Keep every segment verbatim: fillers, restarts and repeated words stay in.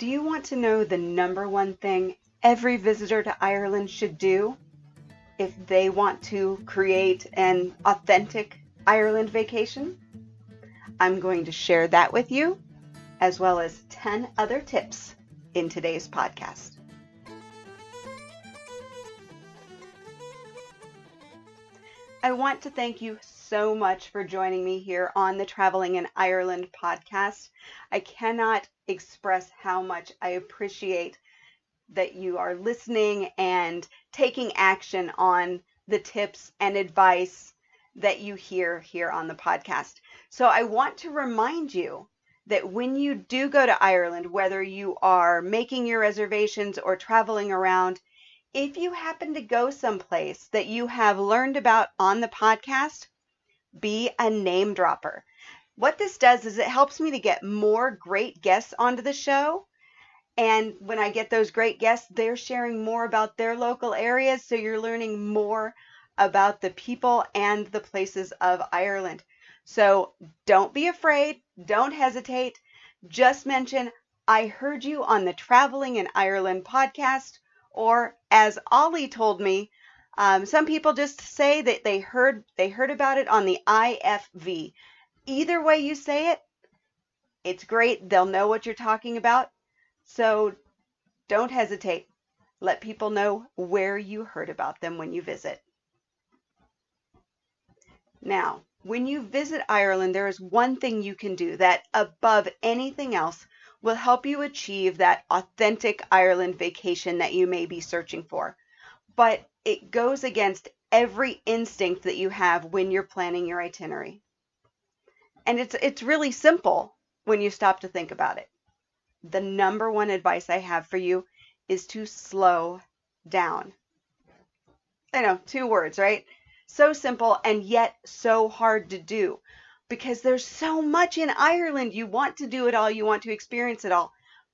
Do you want to know the number one thing every visitor to Ireland should do if they want to create an authentic Ireland vacation? I'm going to share that with you, as well as ten other tips in today's podcast. I want to thank you so much for joining me here on the Traveling in Ireland podcast. I cannot express how much I appreciate that you are listening and taking action on the tips and advice that you hear here on the podcast. So I want to remind you that when you do go to Ireland, whether you are making your reservations or traveling around, if you happen to go someplace that you have learned about on the podcast, be a name dropper. What this does is it helps me to get more great guests onto the show. And when I get those great guests, they're sharing more about their local areas. So you're learning more about the people and the places of Ireland. So don't be afraid. Don't hesitate. Just mention, I heard you on the Traveling in Ireland podcast. Or as Ollie told me, um, some people just say that they heard they heard about it on the I F V. Either way you say it, it's great. They'll know what you're talking about. So don't hesitate. Let people know where you heard about them when you visit. Now, when you visit Ireland, there is one thing you can do that, above anything else, will help you achieve that authentic Ireland vacation that you may be searching for. But it goes against every instinct that you have when you're planning your itinerary. And it's it's really simple when you stop to think about it. The number one advice I have for you is to slow down. I know, two words, right? So simple and yet so hard to do. Because there's so much in Ireland, you want to do it all, you want to experience it all.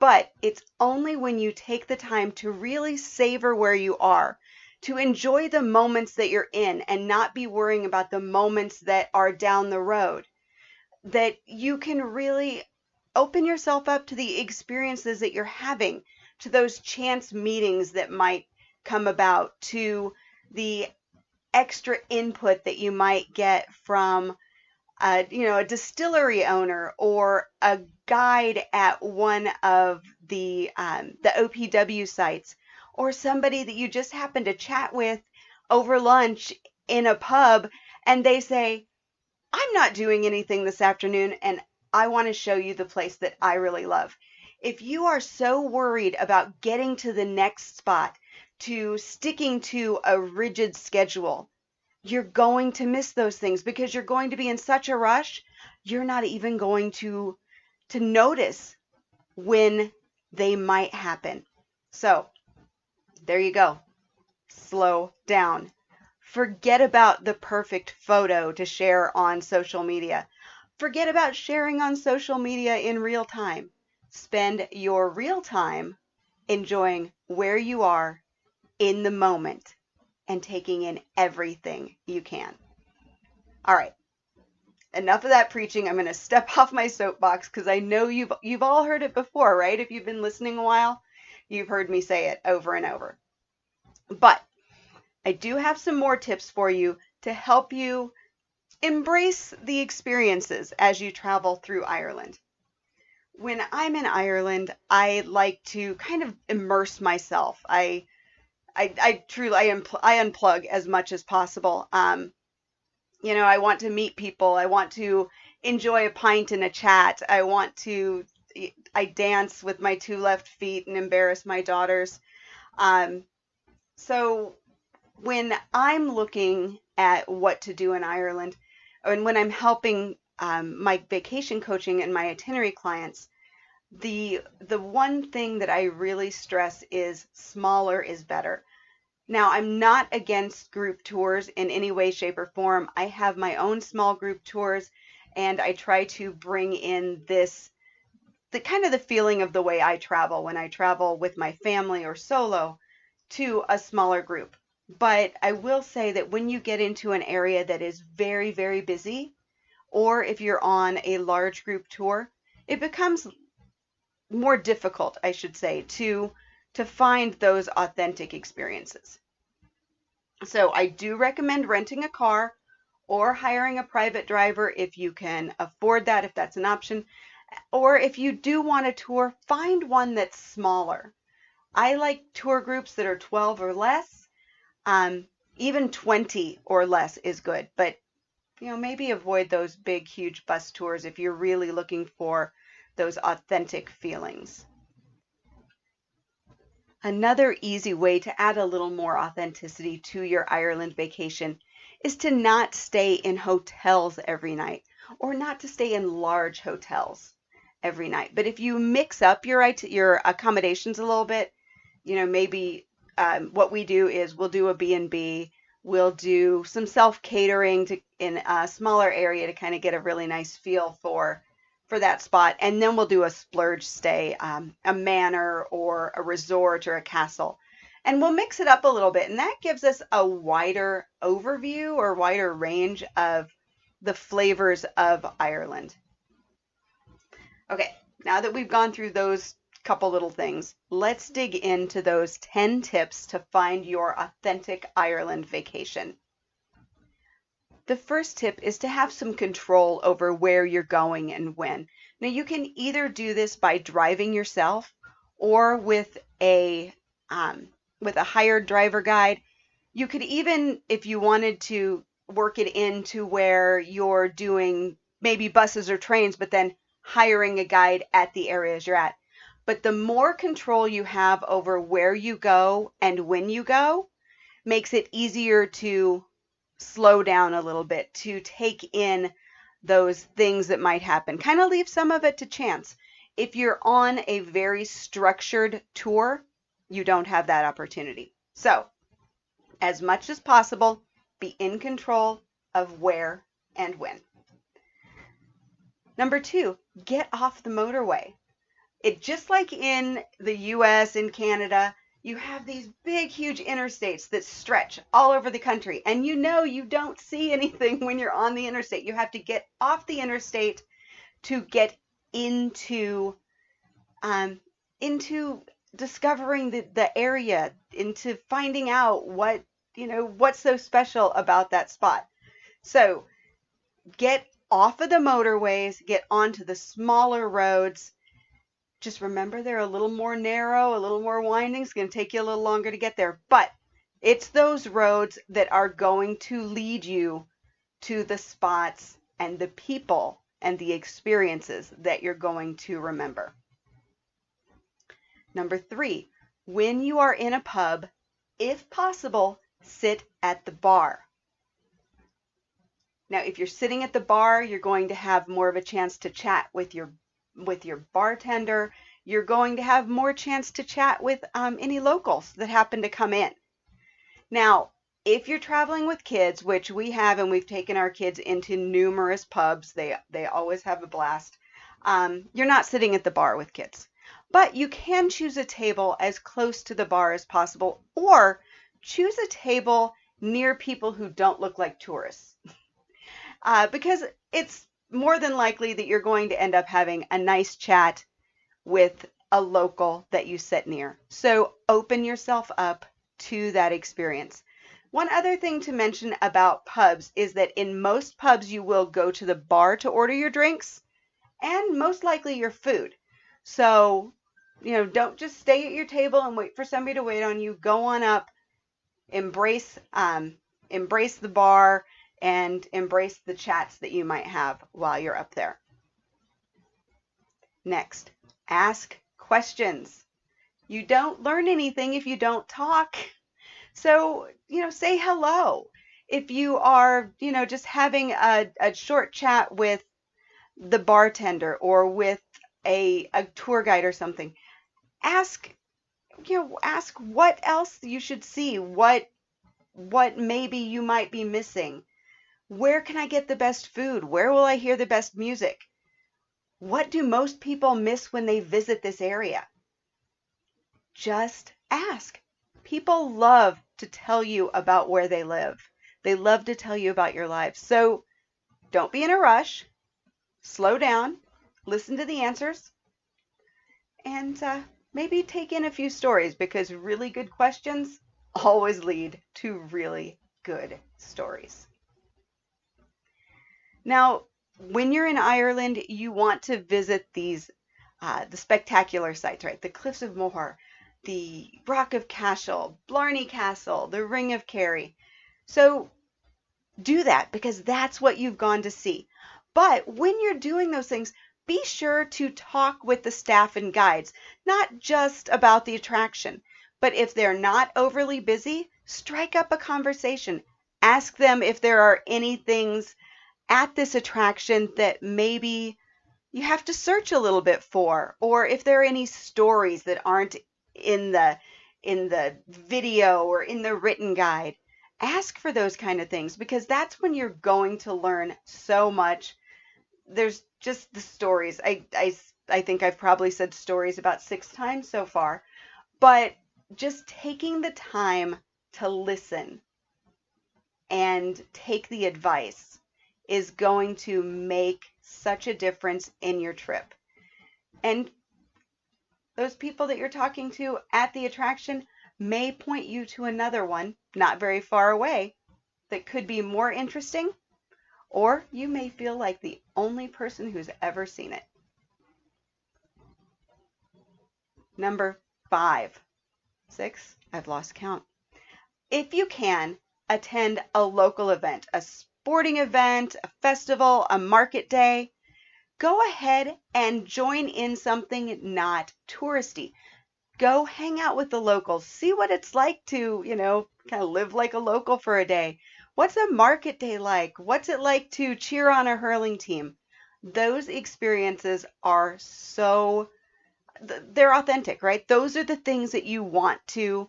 But it's only when you take the time to really savor where you are, to enjoy the moments that you're in and not be worrying about the moments that are down the road, that you can really open yourself up to the experiences that you're having, to those chance meetings that might come about, to the extra input that you might get from Uh, you know, a distillery owner or a guide at one of the um, the O P W sites, or somebody that you just happen to chat with over lunch in a pub, and they say, I'm not doing anything this afternoon, and I want to show you the place that I really love. If you are so worried about getting to the next spot, to sticking to a rigid schedule, you're going to miss those things because you're going to be in such a rush, you're not even going to to notice when they might happen. So there you go. Slow down. Forget about the perfect photo to share on social media. Forget about sharing on social media in real time. Spend your real time enjoying where you are in the moment and taking in everything you can. All right, enough of that preaching. I'm going to step off my soapbox because I know you've you've all heard it before, right? If you've been listening a while, you've heard me say it over and over. But I do have some more tips for you to help you embrace the experiences as you travel through Ireland. When I'm in Ireland, I like to kind of immerse myself. I I, I truly, I, impl- I unplug as much as possible. Um, you know, I want to meet people. I want to enjoy a pint and a chat. I want to, I dance with my two left feet and embarrass my daughters. Um, so when I'm looking at what to do in Ireland, and when I'm helping um, my vacation coaching and my itinerary clients, the the one thing that I really stress is smaller is better. Now, I'm not against group tours in any way, shape, or form. I have my own small group tours, and I try to bring in this, the kind of the feeling of the way I travel when I travel with my family or solo to a smaller group. But I will say that when you get into an area that is very, very busy, or if you're on a large group tour, it becomes more difficult, I should say, to to find those authentic experiences. So I do recommend renting a car or hiring a private driver if you can afford that, if that's an option. Or if you do want a tour, find one that's smaller. I like tour groups that are twelve or less. Um, even twenty or less is good, but you know, maybe avoid those big, huge bus tours if you're really looking for those authentic feelings. Another easy way to add a little more authenticity to your Ireland vacation is to not stay in hotels every night, or not to stay in large hotels every night. But if you mix up your your accommodations a little bit, you know, maybe um, what we do is we'll do a B and B, we'll do some self-catering to, in a smaller area to kind of get a really nice feel for, for that spot. And then we'll do a splurge stay, um, a manor or a resort or a castle. And we'll mix it up a little bit. And that gives us a wider overview or wider range of the flavors of Ireland. Okay, now that we've gone through those couple little things, let's dig into those ten tips to find your authentic Ireland vacation. The first tip is to have some control over where you're going and when. Now you can either do this by driving yourself or with a um, with a hired driver guide. You could even, if you wanted to, work it into where you're doing maybe buses or trains, but then hiring a guide at the areas you're at. But the more control you have over where you go and when you go makes it easier to slow down a little bit, to take in those things that might happen. Kind of leave some of it to chance. If you're on a very structured tour, you don't have that opportunity. So, as much as possible, be in control of where and when. Number two, get off the motorway. It just like in the U S and Canada, you have these big, huge interstates that stretch all over the country. And you know you don't see anything when you're on the interstate. You have to get off the interstate to get into, um, into discovering the, the area, into finding out what you know, what's so special about that spot. So get off of the motorways, get onto the smaller roads. Just remember they're a little more narrow, a little more winding. It's going to take you a little longer to get there, but it's those roads that are going to lead you to the spots and the people and the experiences that you're going to remember. Number three, when you are in a pub, if possible, sit at the bar. Now, if you're sitting at the bar, you're going to have more of a chance to chat with your with your bartender. You're going to have more chance to chat with um, any locals that happen to come in. Now, if you're traveling with kids, which we have, and we've taken our kids into numerous pubs, they they always have a blast. Um, you're not sitting at the bar with kids, but you can choose a table as close to the bar as possible, or choose a table near people who don't look like tourists uh, because it's more than likely that you're going to end up having a nice chat with a local that you sit near. So open yourself up to that experience. One other thing to mention about pubs is that in most pubs you will go to the bar to order your drinks and most likely your food. So, you know, don't just stay at your table and wait for somebody to wait on you. Go on up. Embrace, um, embrace the bar and embrace the chats that you might have while you're up there. Next, ask questions. You don't learn anything if you don't talk. So, you know, say hello. If you are, you know, just having a, a short chat with the bartender or with a, a tour guide or something, ask you know, ask what else you should see, what what maybe you might be missing. Where can I get the best food? Where will I hear the best music? What do most people miss when they visit this area? Just ask. People love to tell you about where they live. They love to tell you about your life. So don't be in a rush. Slow down. Listen to the answers. and uh, maybe take in a few stories, because really good questions always lead to really good stories. Now, when you're in Ireland, you want to visit these uh, the spectacular sites, right? The Cliffs of Moher, the Rock of Cashel, Blarney Castle, the Ring of Kerry. So do that, because that's what you've gone to see. But when you're doing those things, be sure to talk with the staff and guides, not just about the attraction, but if they're not overly busy, strike up a conversation. Ask them if there are any things at this attraction that maybe you have to search a little bit for, or if there are any stories that aren't in the in the video or in the written guide. Ask for those kind of things, because that's when you're going to learn so much. There's just the stories. I, I, I think I've probably said stories about six times so far, but just taking the time to listen and take the advice is going to make such a difference in your trip. And those people that you're talking to at the attraction may point you to another one not very far away that could be more interesting, or you may feel like the only person who's ever seen it. Number five, six, I've lost count. If you can, attend a local event, a sporting event, a festival, a market day. Go ahead and join in something not touristy. Go hang out with the locals. See what it's like to, you know, kind of live like a local for a day. What's a market day like? What's it like to cheer on a hurling team? Those experiences are so, they're authentic, right? Those are the things that you want to,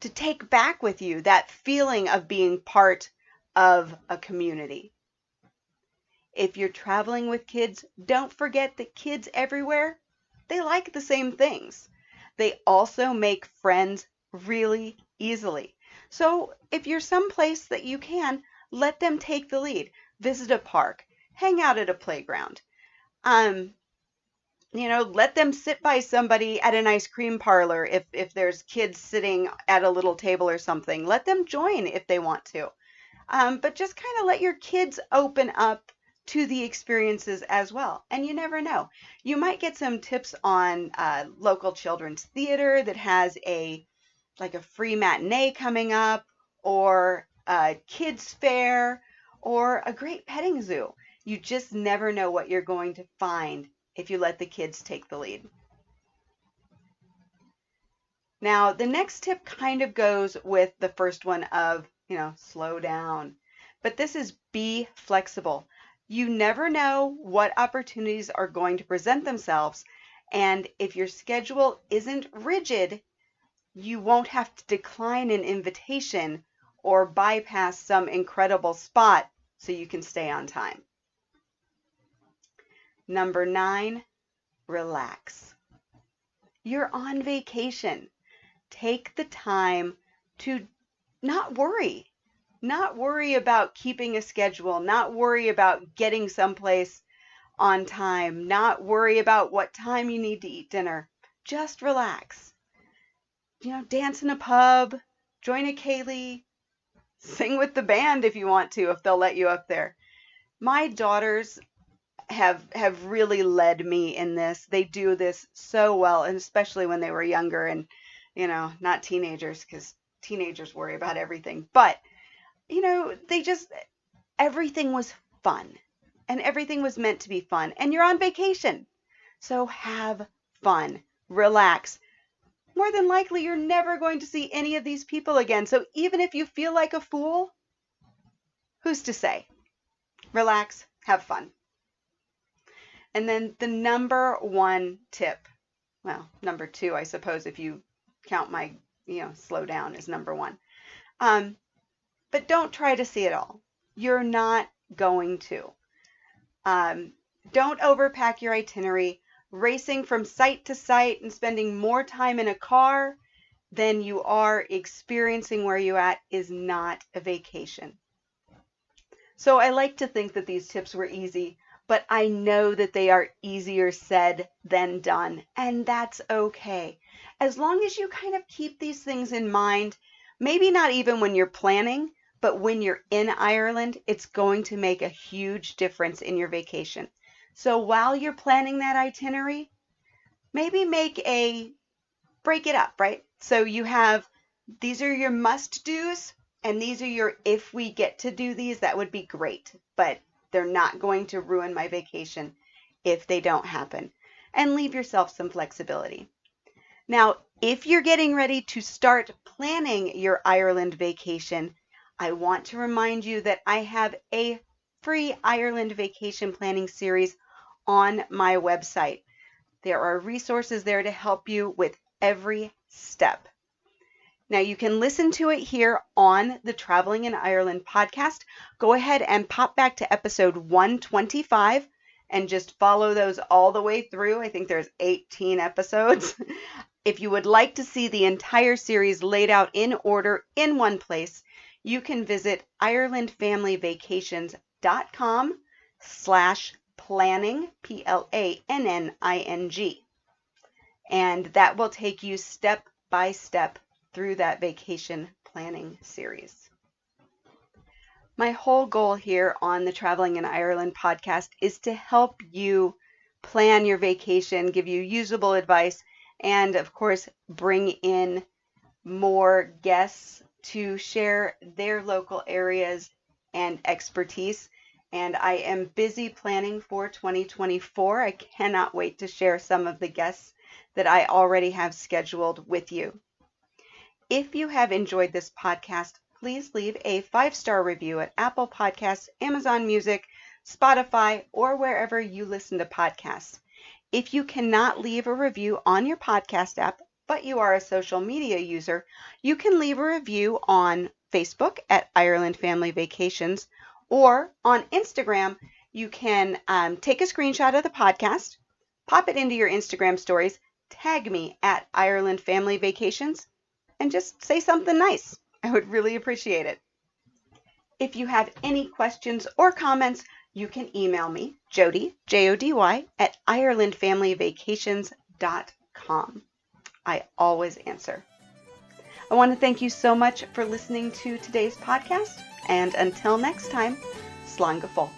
to take back with you, that feeling of being part of a community. If you're traveling with kids, don't forget that kids everywhere, they like the same things. They also make friends really easily. So if you're someplace that you can, let them take the lead. Visit a park, hang out at a playground. Um, you know, let them sit by somebody at an ice cream parlor if, if there's kids sitting at a little table or something. Let them join if they want to. Um, but just kind of let your kids open up to the experiences as well. And you never know. You might get some tips on uh, local children's theater that has a like a free matinee coming up, or a kids fair, or a great petting zoo. You just never know what you're going to find if you let the kids take the lead. Now, the next tip kind of goes with the first one of, you know, slow down. But this is be flexible. You never know what opportunities are going to present themselves, and if your schedule isn't rigid, you won't have to decline an invitation or bypass some incredible spot so you can stay on time. Number nine, relax. You're on vacation. Take the time to not worry. Not worry about keeping a schedule, not worry about getting someplace on time, not worry about what time you need to eat dinner. Just relax. You know, dance in a pub, join a ceilidh, sing with the band if you want to, if they'll let you up there. My daughters have have really led me in this. They do this so well, and especially when they were younger and, you know, not teenagers, because teenagers worry about everything. But you know, they just, everything was fun, and everything was meant to be fun, and you're on vacation. So have fun, relax. More than likely, you're never going to see any of these people again. So even if you feel like a fool, who's to say? Relax, have fun. And then the number one tip, well, number two, I suppose, if you count my, you know, slow down as number one. Um, But don't try to see it all. You're not going to. Um, don't overpack your itinerary, racing from site to site and spending more time in a car than you are experiencing where you're at is not a vacation. So I like to think that these tips were easy, but I know that they are easier said than done, and that's okay. As long as you kind of keep these things in mind, maybe not even when you're planning, but when you're in Ireland, it's going to make a huge difference in your vacation. So while you're planning that itinerary, maybe make a, break it up, right? So you have, these are your must-dos, and these are your, if we get to do these, that would be great, but they're not going to ruin my vacation if they don't happen, and leave yourself some flexibility. Now, if you're getting ready to start planning your Ireland vacation, I want to remind you that I have a free Ireland vacation planning series on my website. There are resources there to help you with every step. Now, you can listen to it here on the Traveling in Ireland podcast. Go ahead and pop back to episode one twenty-five and just follow those all the way through. I think there's eighteen episodes. If you would like to see the entire series laid out in order in one place, you can visit IrelandFamilyVacations.com slash planning, P L A N N I N G. And that will take you step by step through that vacation planning series. My whole goal here on the Traveling in Ireland podcast is to help you plan your vacation, give you usable advice, and of course, bring in more guests to share their local areas and expertise. And I am busy planning for twenty twenty-four. I cannot wait to share some of the guests that I already have scheduled with you. If you have enjoyed this podcast, please leave a five-star review at Apple Podcasts, Amazon Music, Spotify, or wherever you listen to podcasts. If you cannot leave a review on your podcast app, but you are a social media user, you can leave a review on Facebook at Ireland Family Vacations, or on Instagram, you can um, take a screenshot of the podcast, pop it into your Instagram stories, tag me at Ireland Family Vacations, and just say something nice. I would really appreciate it. If you have any questions or comments, you can email me, Jody, J O D Y, at Ireland Family Vacations dot com. I always answer. I want to thank you so much for listening to today's podcast, and until next time, slán go fóill.